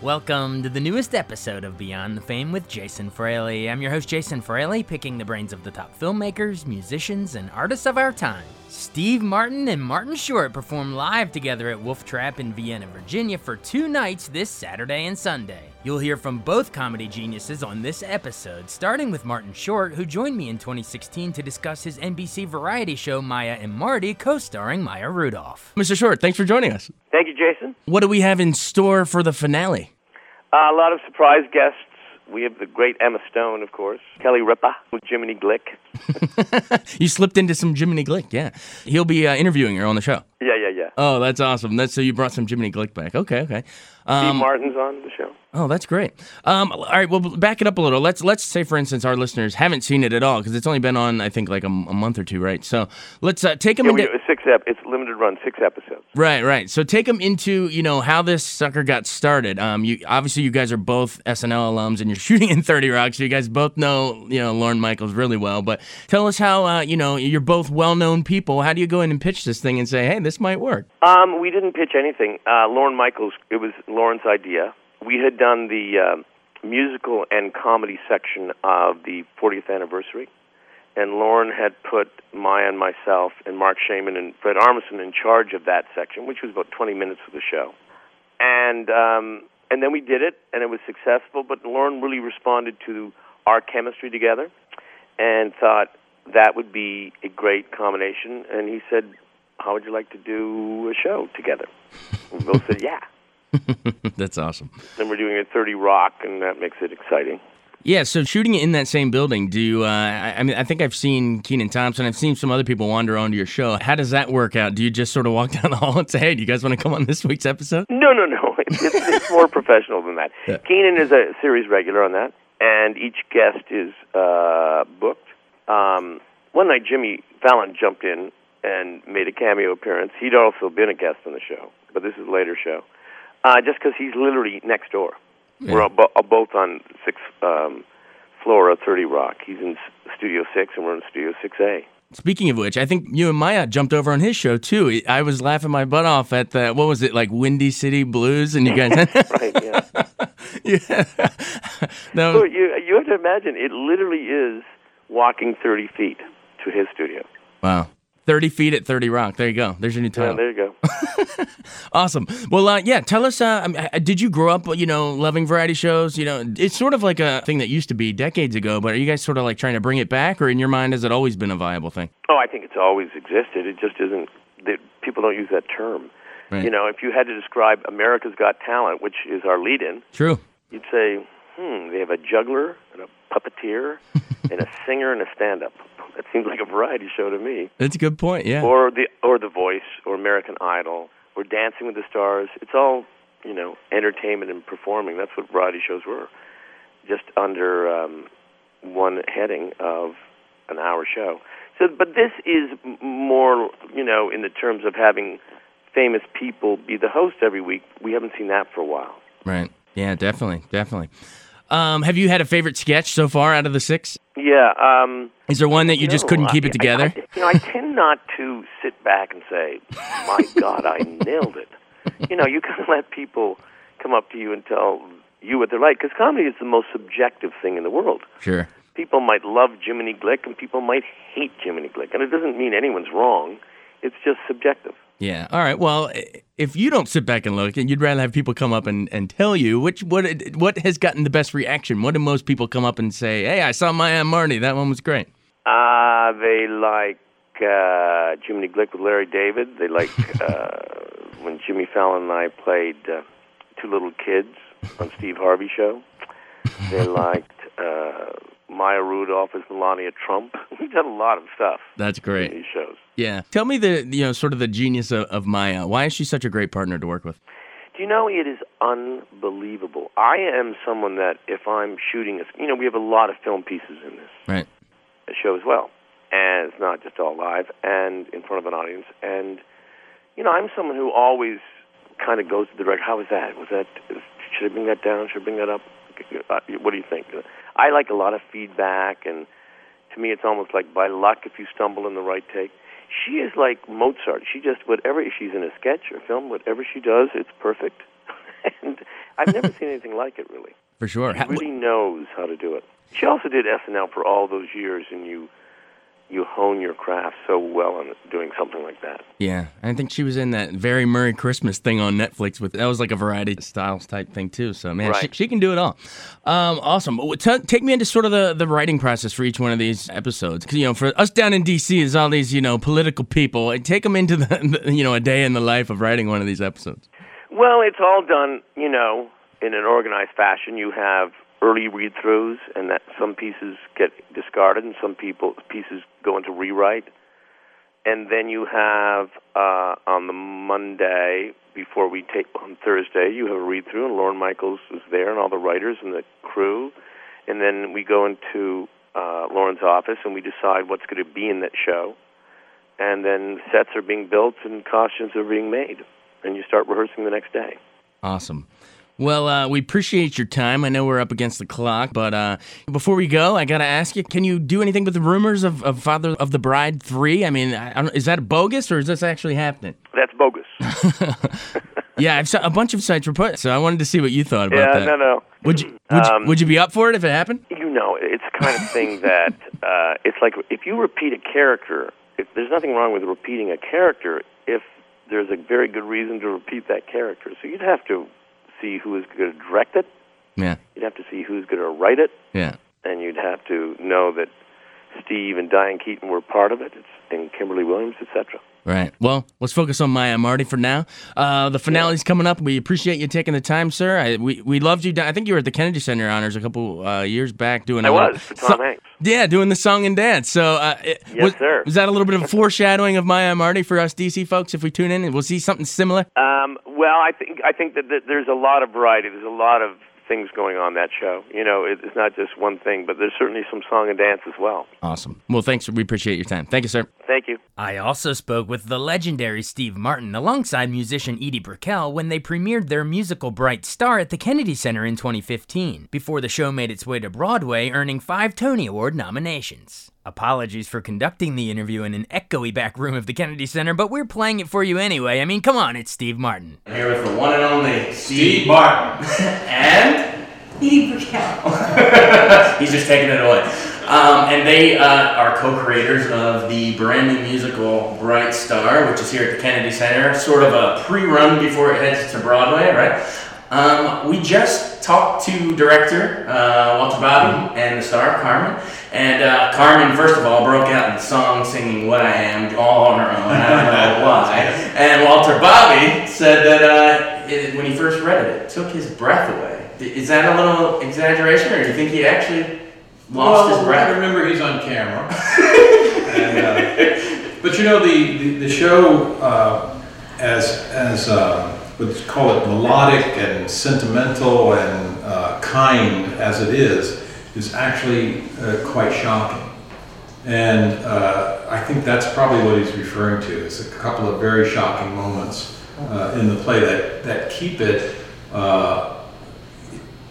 Welcome to the newest episode of Beyond the Fame with Jason Fraley. I'm your host, Jason Fraley, picking the brains of the top filmmakers, musicians, and artists of our time. Steve Martin and Martin Short perform live together at Wolf Trap in Vienna, Virginia for two nights this Saturday and Sunday. You'll hear from both comedy geniuses on this episode, starting with Martin Short, who joined me in 2016 to discuss his NBC variety show, Maya and Marty, co-starring Maya Rudolph. Mr. Short, thanks for joining us. Thank you, Jason. What do we have in store for the finale? A lot of surprise guests. We have the great Emma Stone, of course. Kelly Ripa with Jiminy Glick. You slipped into some Jiminy Glick, yeah. He'll be interviewing her on the show. Yeah. Oh, that's awesome. So you brought some Jiminy Glick back. Okay. Steve Martin's on the show. Oh, that's great. All right, well, back it up a little. Let's say, for instance, our listeners haven't seen it at all, because it's only been on, I think, like a month or two, right? So let's take them into... It's limited run, 6 episodes. Right. So take them into, how this sucker got started. Obviously, you guys are both SNL alums, and you're shooting in 30 Rock, so you guys both know, Lorne Michaels really well. But tell us how, you're both well-known people. How do you go in and pitch this thing and say, hey, this might work? We didn't pitch anything. Lorne Michaels, it was Lorne's idea. We had done the musical and comedy section of the 40th anniversary, and Lorne had put Maya and myself and Mark Shaiman and Fred Armisen in charge of that section, which was about 20 minutes of the show. And then we did it, and it was successful, but Lorne really responded to our chemistry together and thought that would be a great combination, and he said, how would you like to do a show together? We both said, yeah. That's awesome. Then we're doing it at 30 Rock, and that makes it exciting. Yeah, so shooting it in that same building, do you, I think I've seen Kenan Thompson, I've seen some other people wander onto your show. How does that work out? Do you just sort of walk down the hall and say, hey, do you guys want to come on this week's episode? No. It's more professional than that. Yeah. Kenan is a series regular on that, and each guest is booked. One night, Jimmy Fallon jumped in and made a cameo appearance. He'd also been a guest on the show, but this is a later show. Just because he's literally next door. Yeah. We're both on 6th floor of 30 Rock. He's in Studio 6, and we're in Studio 6A. Speaking of which, I think you and Maya jumped over on his show, too. I was laughing my butt off at the, what was it, like Windy City Blues? And you guys... Right, yeah. Yeah. No. So you have to imagine, it literally is walking 30 feet to his studio. Wow. 30 feet at 30 Rock. There you go. There's your new title. Yeah, there you go. Awesome. Well, tell us, did you grow up, loving variety shows? It's sort of like a thing that used to be decades ago, but are you guys sort of like trying to bring it back, or in your mind, has it always been a viable thing? Oh, I think it's always existed. It just isn't, people don't use that term. Right. If you had to describe America's Got Talent, which is our lead-in. True. You'd say, they have a juggler and a puppeteer and a singer and a stand-up. It seems like a variety show to me. That's a good point, yeah. Or The Voice, or American Idol, or Dancing with the Stars. It's all, entertainment and performing. That's what variety shows were, just under one heading of an hour show. So, but this is more, in the terms of having famous people be the host every week. We haven't seen that for a while. Right. Yeah, definitely. Have you had a favorite sketch so far out of the 6? Yeah. Is there one that you just couldn't keep it together? I tend not to sit back and say, my God, I nailed it. You kind of let people come up to you and tell you what they're like, because comedy is the most subjective thing in the world. Sure. People might love Jiminy Glick, and people might hate Jiminy Glick, and it doesn't mean anyone's wrong. It's just subjective. Yeah. All right. Well, if you don't sit back and look, and you'd rather have people come up and tell you, what has gotten the best reaction? What do most people come up and say? Hey, I saw Maya and Marty. That one was great. They like Jiminy Glick with Larry David. They like Jimmy Fallon and I played two little kids on Steve Harvey's show. They liked Maya Rudolph as Melania Trump. We've done a lot of stuff. That's great. In these shows. Yeah. Tell me the, you know, sort of the genius of Maya. Why is she such a great partner to work with? Do you know, it is unbelievable. I am someone that if I'm shooting, you know, we have a lot of film pieces in this show as well. And it's not just all live and in front of an audience. And, you know, I'm someone who always kind of goes to the director. How was that? Was that? Should I bring that down? Should I bring that up? What do you think? I like a lot of feedback, and to me it's almost like by luck if you stumble in the right take. She is like Mozart. She just, whatever, if she's in a sketch or film, whatever she does, it's perfect. And I've never seen anything like it, really. For sure. She really knows how to do it. She also did SNL for all those years, and you hone your craft so well on doing something like that. Yeah, I think she was in that very Merry Christmas thing on Netflix. That was like a variety styles type thing, too. So, man, she can do it all. Awesome. Take me into sort of the writing process for each one of these episodes. Because, you know, for us down in D.C. is all these, you know, political people. And take them into, you know, a day in the life of writing one of these episodes. Well, it's all done, you know, in an organized fashion. You have early read-throughs, and that some pieces get discarded and some pieces go into rewrite. And then you have, on the Monday, before we take on Thursday, you have a read-through, and Lorne Michaels is there, and all the writers and the crew. And then we go into Lorne's office, and we decide what's going to be in that show. And then sets are being built, and costumes are being made. And you start rehearsing the next day. Awesome. Well, we appreciate your time. I know we're up against the clock, but before we go, I got to ask you, can you do anything with the rumors of Father of the Bride 3? I mean, I don't, is that bogus, or is this actually happening? That's bogus. Yeah, I've saw a bunch of sites report, so I wanted to see what you thought about that. Yeah, no. Would you be up for it if it happened? You know, it's the kind of thing that it's like if you repeat a character, if there's nothing wrong with repeating a character if there's a very good reason to repeat that character. So you'd have to see who is going to direct it. Yeah. You'd have to see who's going to write it. Yeah. And you'd have to know that Steve and Diane Keaton were part of it, and Kimberly Williams, etc. Right. Well, let's focus on Maya and Marty for now. The finale's coming up. We appreciate you taking the time, sir. We loved you. I think you were at the Kennedy Center Honors a couple years back doing. I was for Tom Hanks. Yeah, doing the song and dance. So, yes, sir. Was that a little bit of a foreshadowing of Maya and Marty for us DC folks? If we tune in, we'll see something similar. Well, I think that there's a lot of variety. There's a lot of things going on that show. You know, it's not just one thing, but there's certainly some song and dance as well. Awesome. Well, thanks. We appreciate your time. Thank you, sir. Thank you. I also spoke with the legendary Steve Martin alongside musician Edie Brickell when they premiered their musical Bright Star at the Kennedy Center in 2015, before the show made its way to Broadway, earning 5 Tony Award nominations. Apologies for conducting the interview in an echoey back room of the Kennedy Center, but we're playing it for you anyway. I mean, come on, it's Steve Martin. I'm here with the one and only Steve Martin. And? Edie Brickell. He's just taking it away. And they are co-creators of the brand new musical Bright Star, which is here at the Kennedy Center, sort of a pre-run before it heads to Broadway, right? We just talked to director Walter Bobbie and the star Carmen, and Carmen first of all broke out in song singing "What I Am" all on her own. I don't know why. And Walter Bobbie said that when he first read it took his breath away. Is that a little exaggeration, or do you think he actually lost his breath? I remember he's on camera. And, but you know the show as. Let's call it melodic and sentimental and kind as it is actually quite shocking. And I think that's probably what he's referring to. It's a couple of very shocking moments in the play that keep it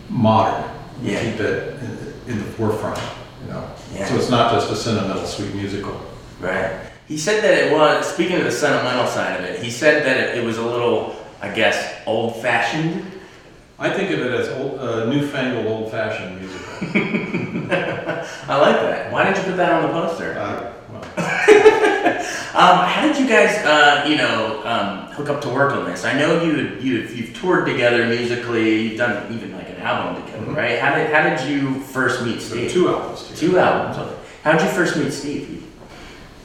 modern, keep it in the forefront, you know. Yeah. So it's not just a sentimental, sweet musical. Right. He said that it was, speaking of the sentimental side of it, he said that it was a little, I guess, old-fashioned? I think of it as newfangled, old-fashioned musical. I like that. Why did you put that on the poster? How did you guys, hook up to work on this? I know you've toured together musically. You've done even like an album together, right? How did you first meet Steve? Two albums. Two albums. Okay. How did you first meet Steve?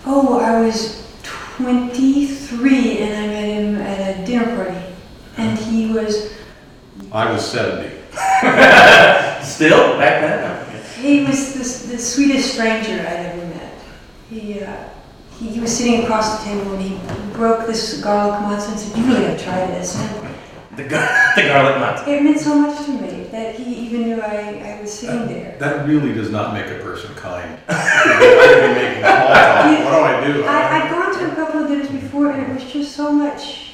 Oh, I was 23 and I met him at a dinner party. he was... I was 70. Still? Back then? He was the sweetest stranger I'd ever met. He was sitting across the table and he broke this garlic matzo and said, "You really gotta try this." The garlic matzo. It meant so much to me that he even knew I was sitting there. That really does not make a person kind. What do I do? I'd gone to a couple of dinners before and it was just so much.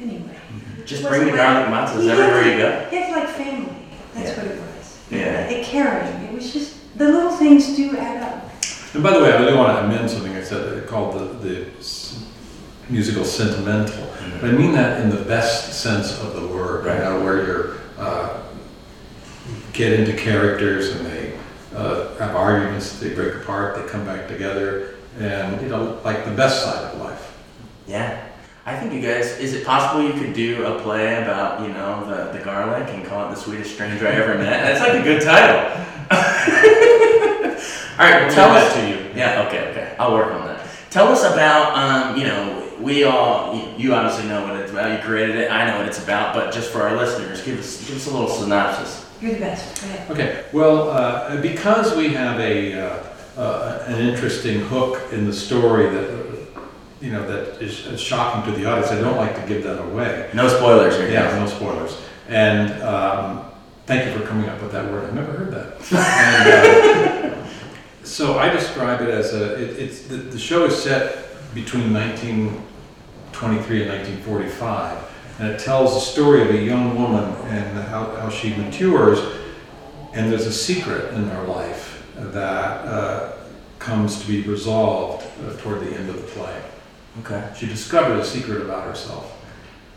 Anyway. Just bring the garlic matzos everywhere you go. It's like family. That's what it was. Yeah. It carried. It was just the little things do add up. And by the way, I really want to amend something I said called the musical sentimental. Mm-hmm. But I mean that in the best sense of the word, right? Now, where you get into characters and they have arguments, they break apart, they come back together, and, you know, like the best side of life. Yeah. I think you guys, is it possible you could do a play about, you know, the garlic and call it The Sweetest Stranger I Ever Met? That's like a good title. All right, well, tell us. To you. Yeah, okay. I'll work on that. Tell us about, you know, you obviously know what it's about. You created it. I know what it's about. But just for our listeners, give us a little synopsis. You're the best. Okay. Okay. Well, because we have an interesting hook in the story that is shocking to the audience, I don't like to give that away. No spoilers here. Yeah, no spoilers. And thank you for coming up with that word. I've never heard that. And, so I describe it as the show is set between 1923 and 1945, and it tells the story of a young woman and how she matures, and there's a secret in her life that comes to be resolved toward the end of the play. Okay. She discovered a secret about herself.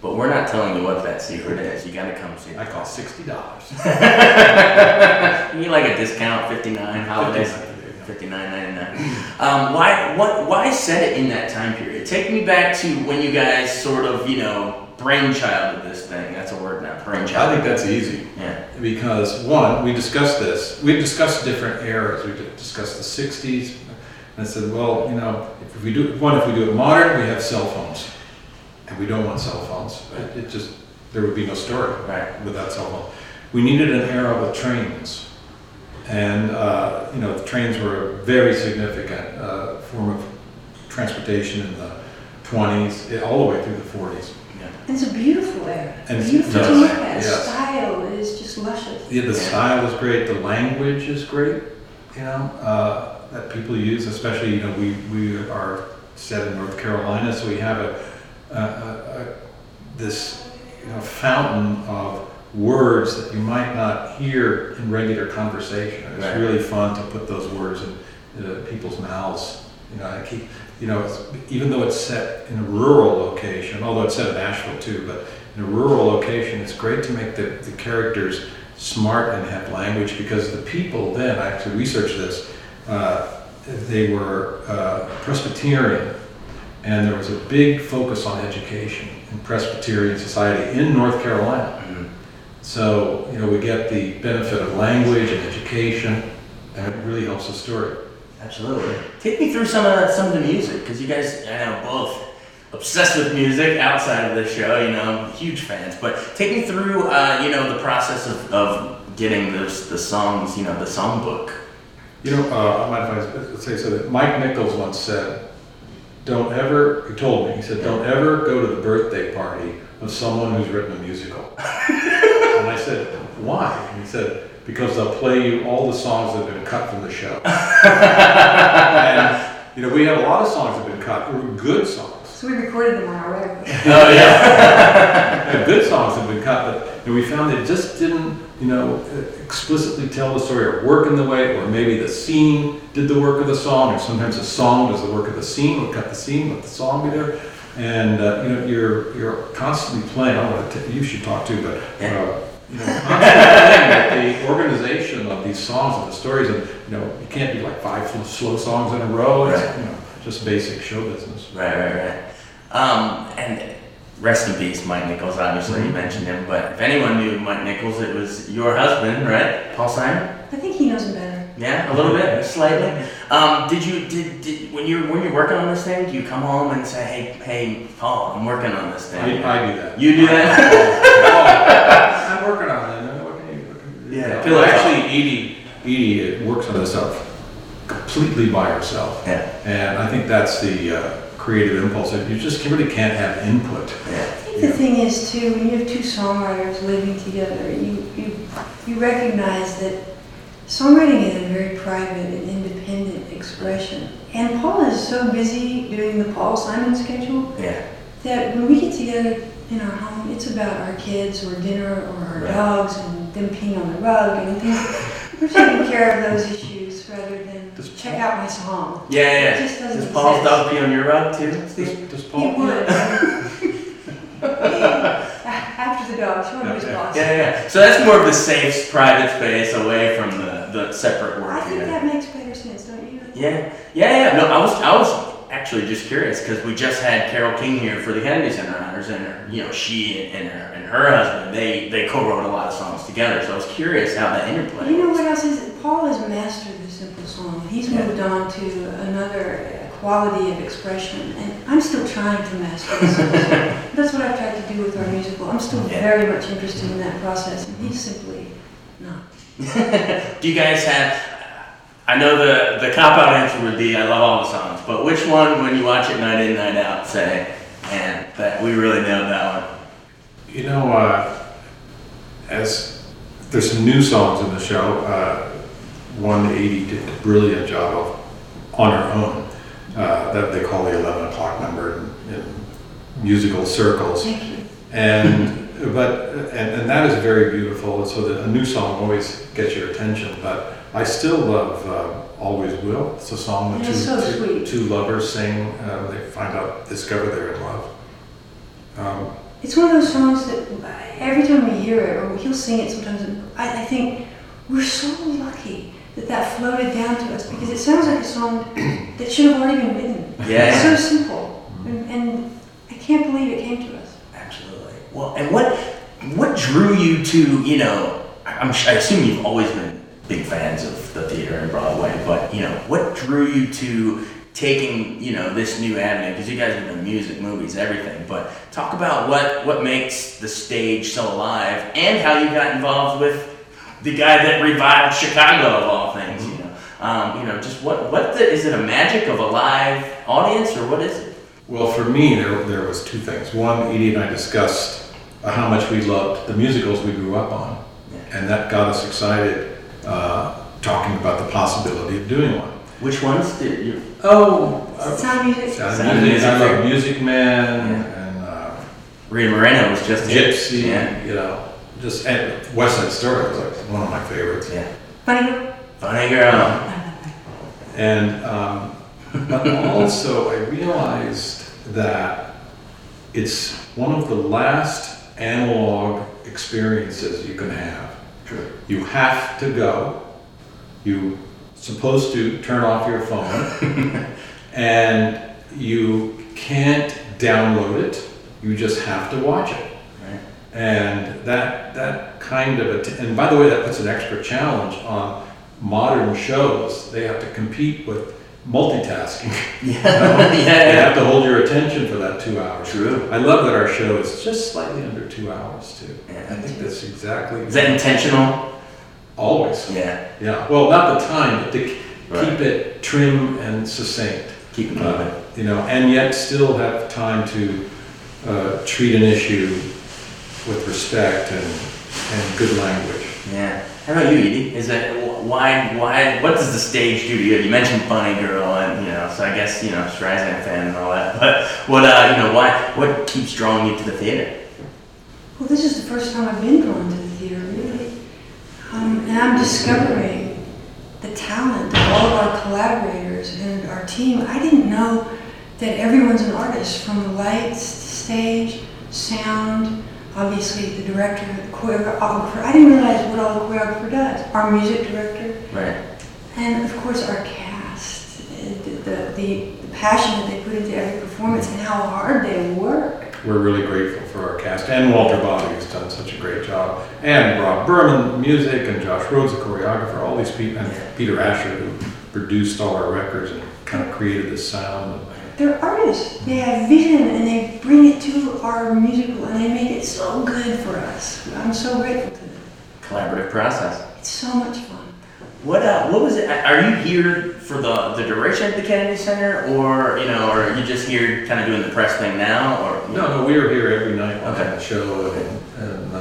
But we're not telling you what that secret is. You gotta come see it. I call $60. You mean like a discount, $59 holidays? $59.99. Why set it in that time period? Take me back to when you guys sort of, you know, brainchild of this thing. That's a word now, brainchild. I think that's easy. Yeah. Because one, we discussed this. We've discussed different eras. We discussed the 60s. And I said, well, you know, if we do it modern, we have cell phones, and we don't want cell phones. Right? It just, there would be no story, right, without cell phones. We needed an era with trains. And, you know, the trains were a very significant form of transportation in the 20s, all the way through the 40s. Yeah. It's a beautiful era. And beautiful to look at. The style is just luscious. Yeah, the style is great. The language is great, you know, that people use. Especially, you know, we are set in North Carolina, so we have this, you know, fountain of words that you might not hear in regular conversation. It's right. Really fun to put those words in people's mouths. You know, I keep, you know, even though it's set in a rural location, although it's set in Nashville too, but in a rural location, it's great to make the characters smart and have language, because the people then, I actually researched this, they were Presbyterian, and there was a big focus on education in Presbyterian society in North Carolina. Mm-hmm. So, you know, we get the benefit of language and education, and it really helps the story. Absolutely. Take me through some of the music, because you guys, I know, both obsessed with music outside of the show, you know, huge fans. But take me through, you know, the process of getting the songs, you know, the songbook. You know, I might if I say so that Mike Nichols once said, don't ever go to the birthday party of someone who's written a musical. And I said, why? And he said, because they'll play you all the songs that have been cut from the show. And, you know, we have a lot of songs that have been cut, good songs. So we recorded them on our record. Oh, yeah. Good songs have been cut, but we found they just didn't, you know, explicitly tell the story or work in the way, or maybe the scene did the work of the song, or sometimes the song does the work of the scene. We'll cut the scene, let the song be there. And you know, you're constantly playing. I don't know what you should talk to, but you know, constantly playing the organization of these songs and the stories, and you know, you can't be like 5 slow songs in a row. It's right. You know, just basic show business. Right. And rest in peace, Mike Nichols. Obviously, mm-hmm. You mentioned him, but if anyone knew Mike Nichols, it was your husband, right, Paul Simon? I think he knows him better. Yeah, a little bit, slightly. Did you when you're working on this thing, do you come home and say, hey, Paul, I'm working on this thing? I do that. You do that? I'm working on it. Yeah. Well, actually, Edie works on this stuff completely by herself. Yeah. And I think that's the creative impulse. You just really can't have input. Yeah. The thing is, too, when you have two songwriters living together, you recognize that songwriting is a very private and independent expression. And Paul is so busy doing the Paul Simon schedule that when we get together in our home, it's about our kids or dinner or our dogs and them peeing on the rug and things. We're taking care of those issues rather than check out my song. Yeah. It just doesn't exist. Does Paul's dog pee on your rug too? Does Paul? He would. After the dog, she wanted to be boss. Yeah. So that's more of a safe, private space away from the separate work. I think that makes better sense, don't you? Yeah. No, I was actually just curious because we just had Carole King here for the Kennedy Center Honors, and she and her husband they co-wrote a lot of songs together. So I was curious how that interplay. You know what else is? Paul has mastered the simple song. He's moved on to another quality of expression, and I'm still trying to master this. That's what I've tried to do with our musical. I'm still very much interested in that process, and he's simply not. Do you guys have, I know the cop-out answer would be I love all the songs, but which one, when you watch it night in, night out, say, man, that we really nailed that one? You know, as there's some new songs in the show, one Edie did a brilliant job of on her own. That they call the 11 o'clock number in musical circles. Thank you. And that is very beautiful. And so a new song always gets your attention. But I still love Always Will. It's a song that two lovers sing. When they discover they're in love. It's one of those songs that every time we hear it, or he'll sing it sometimes, I think we're so lucky that floated down to us, because it sounds like a song that should have already been written. Yeah. It's so simple, and I can't believe it came to us. Absolutely. Well, and what drew you to, I assume you've always been big fans of the theater and Broadway, but, what drew you to taking, this new avenue? Because you guys have done music, movies, everything, but talk about what makes the stage so alive and how you got involved with the guy that revived Chicago, of all things, just is it a magic of a live audience, or what is it? Well, for me, there was two things. One, Edie and I discussed how much we loved the musicals we grew up on, and that got us excited, talking about the possibility of doing one. Which ones did you? Sound music. I love Music Man, and Rita Moreno was just Gypsy, Just West Side Story was like one of my favorites. Yeah. Funny Girl. And but also I realized that it's one of the last analog experiences you can have. True. You have to go. You're supposed to turn off your phone, and you can't download it. You just have to watch it. And that kind of and by the way, that puts an extra challenge on modern shows. They have to compete with multitasking. They have to hold your attention for that 2 hours. True. I love that our show is just slightly under 2 hours too. Yeah. I think that's exactly. Is that intentional? Always. Yeah. Well, not the time, but to keep it trim and succinct. Keep it moving. And yet still have time to treat an issue with respect and good language. Yeah. How about you, Edie? Is that why? What does the stage do to you? You mentioned Funny Girl, and so I guess Streisand fan and all that. But what keeps drawing you to the theater? Well, this is the first time I've been drawn to the theater, really, and I'm discovering the talent of all of our collaborators and our team. I didn't know that everyone's an artist, from the lights, stage, sound. Obviously, the director, the choreographer. I didn't realize what all the choreographer does. Our music director. Right. And, of course, our cast. The passion that they put into every performance and how hard they work. we're really grateful for our cast. And Walter Bobbie has done such a great job. And Rob Berman, music, and Josh Rhodes, the choreographer, all these people, and Peter Asher, who produced all our records and kind of created the sound. They're artists. They have vision, and they bring it to our musical, and they make it so good for us. I'm so grateful to them. Collaborative process. It's so much fun. What was it? Are you here for the duration at the Kennedy Center, or or are you just here kind of doing the press thing now? Or no, we were here every night on the show and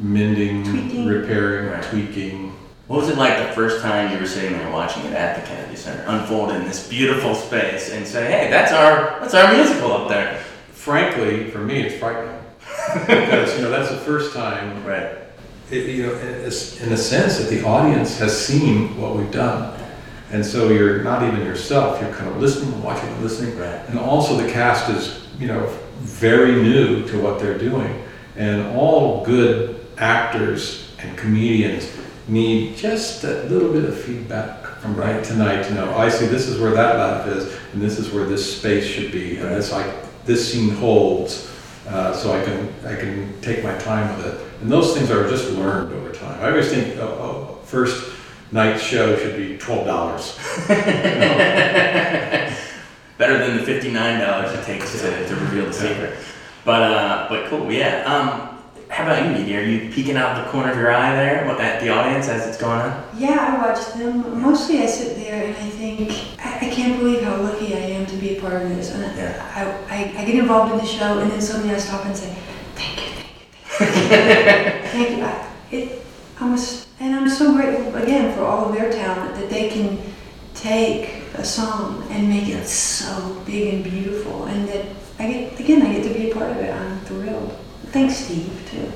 mending, tweaking. Repairing, right. Tweaking. What was it like the first time you were sitting there watching it at the Kennedy Center unfold in this beautiful space and say, hey, that's our musical up there? Frankly, for me, it's frightening. Because, that's the first time, right. In a sense, that the audience has seen what we've done. And so you're not even yourself, you're kind of listening, watching and listening. Right. And also the cast is, very new to what they're doing. And all good actors and comedians need just a little bit of feedback from night to night to know, I see this is where that laugh is, and this is where this space should be, and this scene holds, so I can take my time with it. And those things are just learned over time. I always think, first night show should be $12. Better than the $59 it takes to reveal the secret. But cool, yeah. How about you, Media? Are you peeking out the corner of your eye there at the audience as it's going on? Yeah, I watch them. Mostly I sit there and I think, I can't believe how lucky I am to be a part of this. And I get involved in the show, and then suddenly I stop and say, thank you. And I'm so grateful, again, for all of their talent, that they can take a song and make it so big and beautiful. And that, I get to be a part of it. I'm thrilled. Thanks, Steve, too.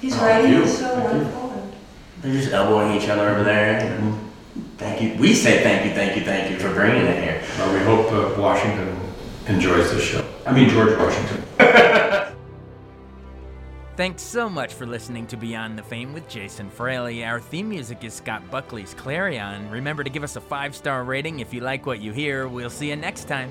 His writing is so wonderful. And they're just elbowing each other over there. Mm-hmm. Thank you. We say thank you for bringing it here. Well, we hope Washington enjoys this show. I mean, George Washington. Thanks so much for listening to Beyond the Fame with Jason Fraley. Our theme music is Scott Buckley's Clarion. Remember to give us a 5-star rating if you like what you hear. We'll see you next time.